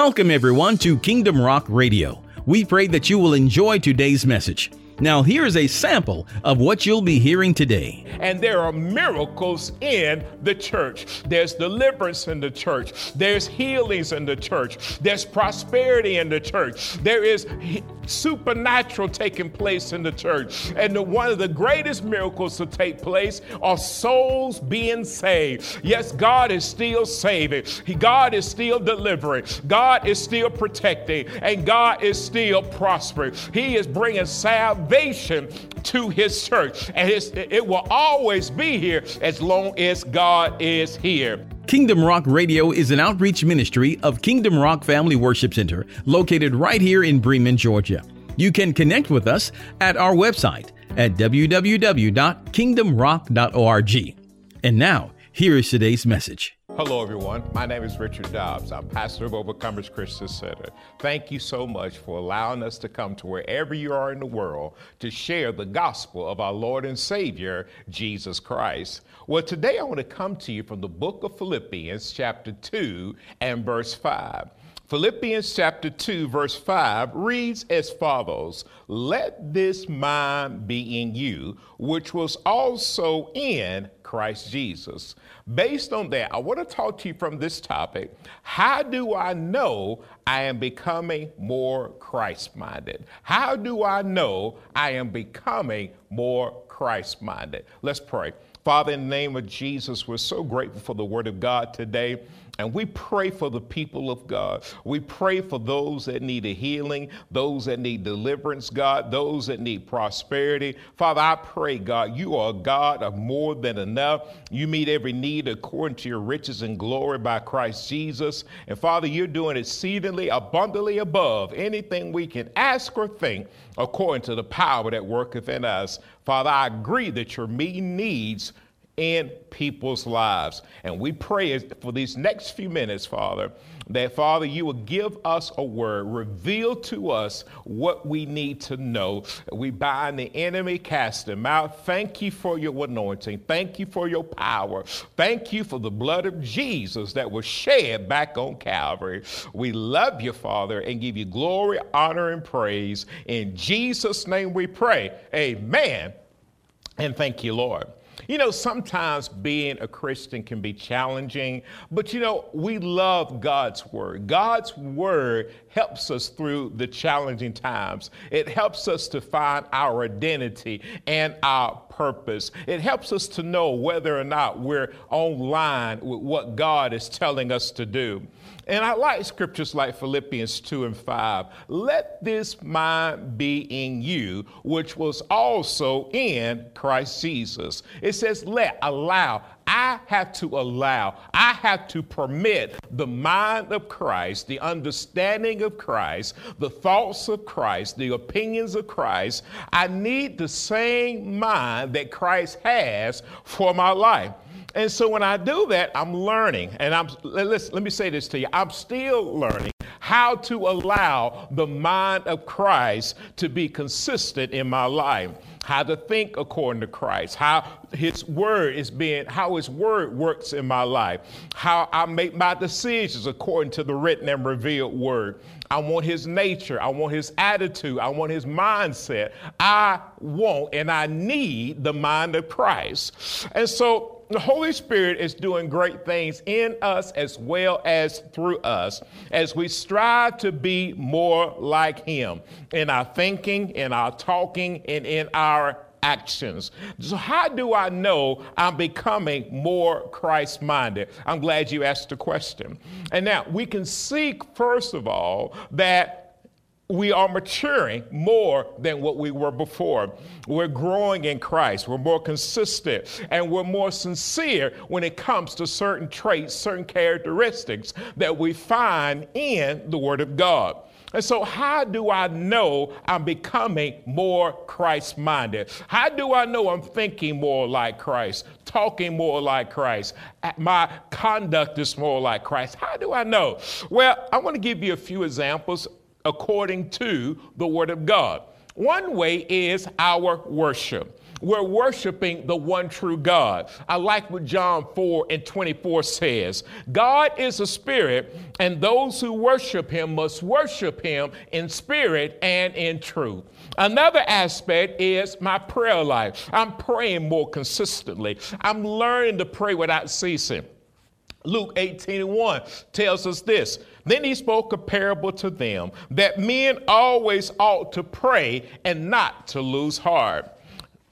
Welcome, everyone, to Kingdom Rock Radio. We pray that you will enjoy today's message. Now, here is a sample of what you'll be hearing today. And there are miracles in the church. There's deliverance in the church. There's healings in the church. There's prosperity in the church. There is supernatural taking place in the church. And one of the greatest miracles to take place are souls being saved. Yes, God is still saving. God is still delivering. God is still protecting. And God is still prospering. He is bringing salvation to his church. And it will always be here as long as God is here. Kingdom Rock Radio is an outreach ministry of Kingdom Rock Family Worship Center, located right here in Bremen, Georgia. You can connect with us at our website at www.kingdomrock.org. And now, here is today's message. Hello, everyone. My name is Richard Dobbs. I'm pastor of Overcomers Christian Center. Thank you so much for allowing us to come to wherever you are in the world to share the gospel of our Lord and Savior, Jesus Christ. Well, today I want to come to you from the book of Philippians, chapter 2 and verse 5. Philippians chapter 2, verse 5 reads as follows, "Let this mind be in you, which was also in Christ Jesus." Based on that, I want to talk to you from this topic. How do I know I am becoming more Christ-minded? How do I know I am becoming more Christ-minded? Let's pray. Father, in the name of Jesus, we're so grateful for the word of God today. And we pray for the people of God. We pray for those that need a healing, those that need deliverance, God, those that need prosperity. Father, I pray, God, you are a God of more than enough. You meet every need according to your riches and glory by Christ Jesus. And Father, you're doing exceedingly abundantly above anything we can ask or think according to the power that worketh in us. Father, I agree that your meeting needs in people's lives. And we pray for these next few minutes, Father, that, Father, you will give us a word, reveal to us what we need to know. We bind the enemy, cast him out. Thank you for your anointing. Thank you for your power. Thank you for the blood of Jesus that was shed back on Calvary. We love you, Father, and give you glory, honor, and praise. In Jesus' name we pray. Amen. And thank you, Lord. You know, sometimes being a Christian can be challenging, but you know, we love God's word. God's word helps us through the challenging times. It helps us to find our identity and our purpose. It helps us to know whether or not we're on line with what God is telling us to do. And I like scriptures like Philippians 2 and 5. Let this mind be in you, which was also in Christ Jesus. It says, let, allow. I have to allow, I have to permit the mind of Christ, the understanding of Christ, the thoughts of Christ, the opinions of Christ. I need the same mind that Christ has for my life. And so when I do that, I'm learning. And let me say this to you. I'm still learning how to allow the mind of Christ to be consistent in my life, how to think according to Christ, how his word works in my life, how I make my decisions according to the written and revealed word. I want his nature. I want his attitude. I want his mindset. I want and I need the mind of Christ. And so the Holy Spirit is doing great things in us as well as through us as we strive to be more like him in our thinking, in our talking, and in our actions. So how do I know I'm becoming more Christ-minded? I'm glad you asked the question. And now we can see, first of all, that we are maturing more than what we were before. We're growing in Christ. We're more consistent and we're more sincere when it comes to certain traits, certain characteristics that we find in the Word of God. And so how do I know I'm becoming more Christ-minded? How do I know I'm thinking more like Christ, talking more like Christ, my conduct is more like Christ? How do I know? Well, I want to give you a few examples according to the Word of God. One way is our worship. We're worshiping the one true God. I like what John 4:24 says. God is a spirit, and those who worship him must worship him in spirit and in truth. Another aspect is my prayer life. I'm praying more consistently. I'm learning to pray without ceasing. Luke 18:1 tells us this. Then he spoke a parable to them that men always ought to pray and not to lose heart.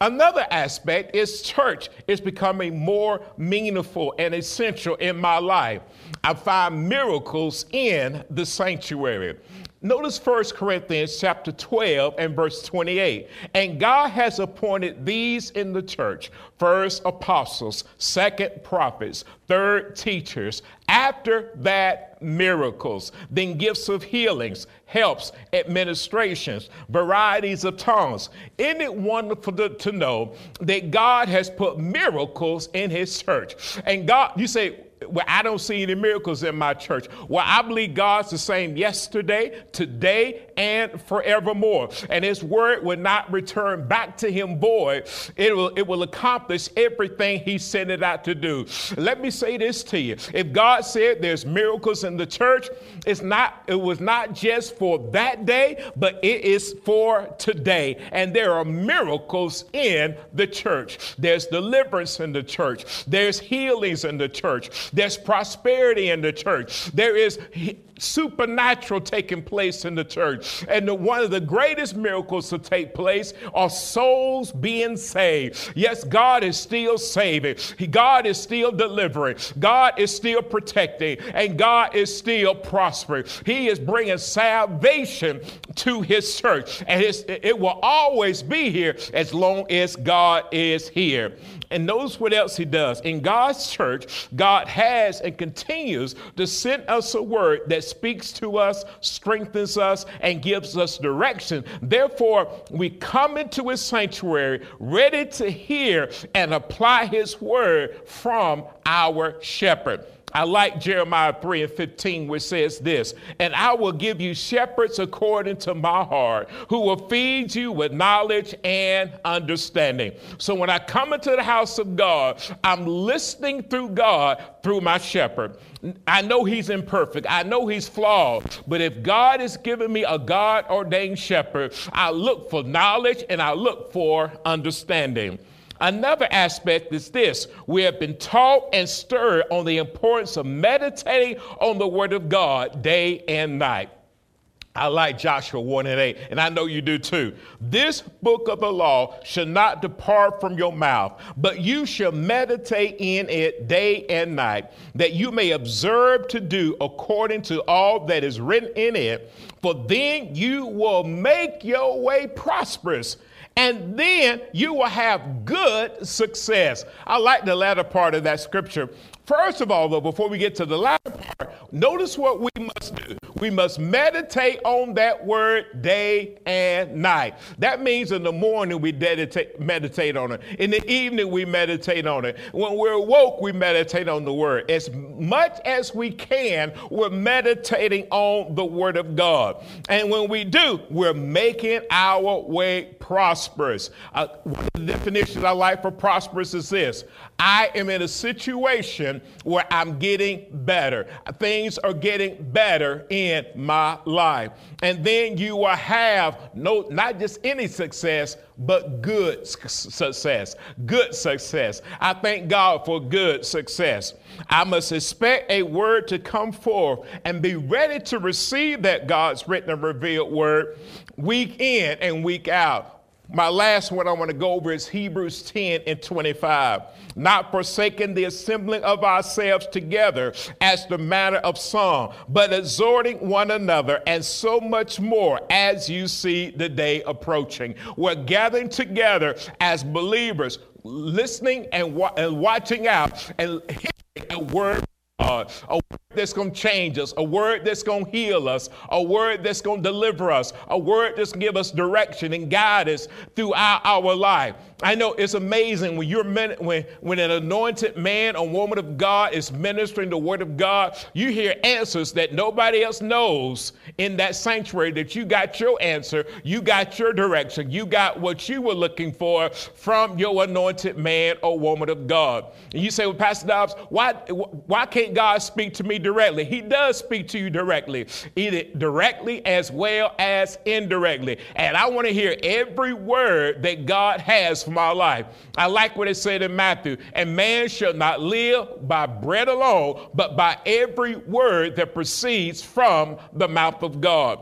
Another aspect is church is becoming more meaningful and essential in my life. I find miracles in the sanctuary. Notice 1 Corinthians chapter 12 and verse 28. And God has appointed these in the church, first apostles, second prophets, third teachers, after that miracles, then gifts of healings, helps, administrations, varieties of tongues. Isn't it wonderful to know that God has put miracles in his church? And God, you say, well, I don't see any miracles in my church. Well, I believe God's the same yesterday, today, and forevermore. And his word will not return back to him void. It will accomplish everything he sent it out to do. Let me say this to you. If God said there's miracles in the church, it was not just for that day, but it is for today. And there are miracles in the church. There's deliverance in the church. There's healings in the church. There's prosperity in the church. There is supernatural taking place in the church. And one of the greatest miracles to take place are souls being saved. Yes, God is still saving. God is still delivering. God is still protecting. And God is still prospering. He is bringing salvation to his church. And it will always be here as long as God is here. And notice what else he does. In God's church, God has and continues to send us a word that speaks to us, strengthens us, and gives us direction. Therefore, we come into his sanctuary ready to hear and apply his word from our shepherd. I like Jeremiah 3:15, which says this, and I will give you shepherds according to my heart, who will feed you with knowledge and understanding. So when I come into the house of God, I'm listening through God, through my shepherd. I know he's imperfect. I know he's flawed. But if God is giving me a God-ordained shepherd, I look for knowledge and I look for understanding. Another aspect is this. We have been taught and stirred on the importance of meditating on the word of God day and night. I like Joshua 1:8, and I know you do too. This book of the law shall not depart from your mouth, but you shall meditate in it day and night, that you may observe to do according to all that is written in it. For then you will make your way prosperous, and then you will have good success. I like the latter part of that scripture. First of all, though, before we get to the latter part, notice what we must do. We must meditate on that word day and night. That means in the morning we meditate on it. In the evening we meditate on it. When we're awoke, we meditate on the word. As much as we can, we're meditating on the word of God. And when we do, we're making our way prosperous. One of the definitions I like for prosperous is this. I am in a situation where I'm getting better. Things are getting better in my life. And then you will have not just any success, but good success. Good success. I thank God for good success. I must expect a word to come forth and be ready to receive that God's written and revealed word week in and week out. My last one I want to go over is Hebrews 10:25. Not forsaking the assembling of ourselves together as the manner of some, but exhorting one another, and so much more as you see the day approaching. We're gathering together as believers, listening and watching out and hearing a word a word that's going to change us, a word that's going to heal us, a word that's going to deliver us, a word that's going to give us direction and guide us through our life. I know it's amazing when you're when an anointed man or woman of God is ministering the word of God, you hear answers that nobody else knows in that sanctuary, that you got your answer, you got your direction, you got what you were looking for from your anointed man or woman of God. And you say, well, Pastor Dobbs, why can't God speak to me directly? He does speak to you directly, either directly as well as indirectly. And I want to hear every word that God has for my life. I like what it said in Matthew, and man shall not live by bread alone, but by every word that proceeds from the mouth of God.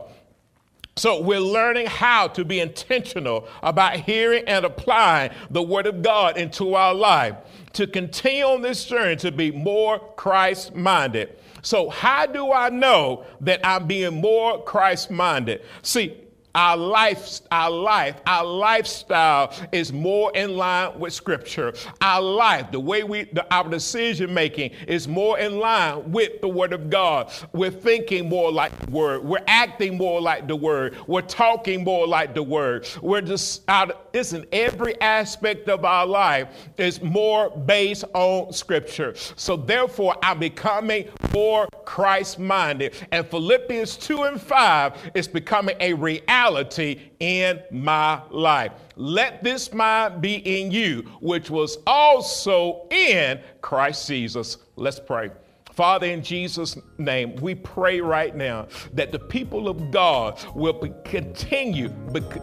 So we're learning how to be intentional about hearing and applying the word of God into our life to continue on this journey to be more Christ-minded. So how do I know that I'm being more Christ-minded? See, our lifestyle is more in line with Scripture. Our life, the way our decision making is more in line with the Word of God. We're thinking more like the Word. We're acting more like the Word. We're talking more like the Word. Every aspect of our life is more based on Scripture. So therefore, I'm becoming more Christ-minded. And Philippians 2:5 is becoming a reality in my life. Let this mind be in you, which was also in Christ Jesus. Let's pray. Father, in Jesus' name, we pray right now that the people of God will continue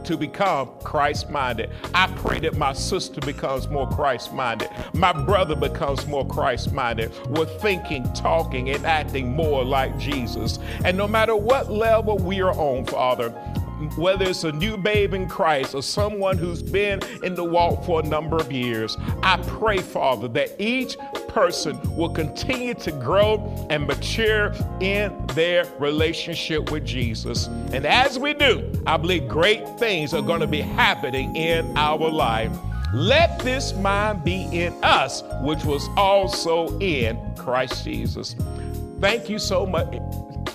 to become Christ-minded. I pray that my sister becomes more Christ-minded. My brother becomes more Christ-minded. We're thinking, talking, and acting more like Jesus. And no matter what level we are on, Father, whether it's a new babe in Christ or someone who's been in the walk for a number of years, I pray, Father, that each person will continue to grow and mature in their relationship with Jesus. And as we do, I believe great things are going to be happening in our life. Let this mind be in us, which was also in Christ Jesus. Thank you so much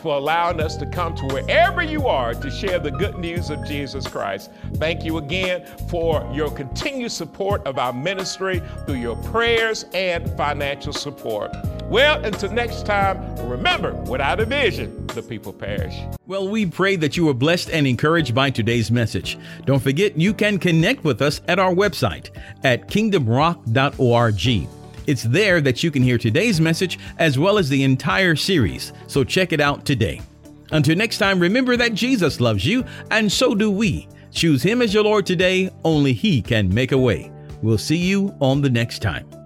for allowing us to come to wherever you are to share the good news of Jesus Christ. Thank you again for your continued support of our ministry through your prayers and financial support. Well, until next time, remember, without a vision, the people perish. Well, we pray that you were blessed and encouraged by today's message. Don't forget, you can connect with us at our website at kingdomrock.org. It's there that you can hear today's message as well as the entire series, so check it out today. Until next time, remember that Jesus loves you, and so do we. Choose Him as your Lord today. Only He can make a way. We'll see you on the next time.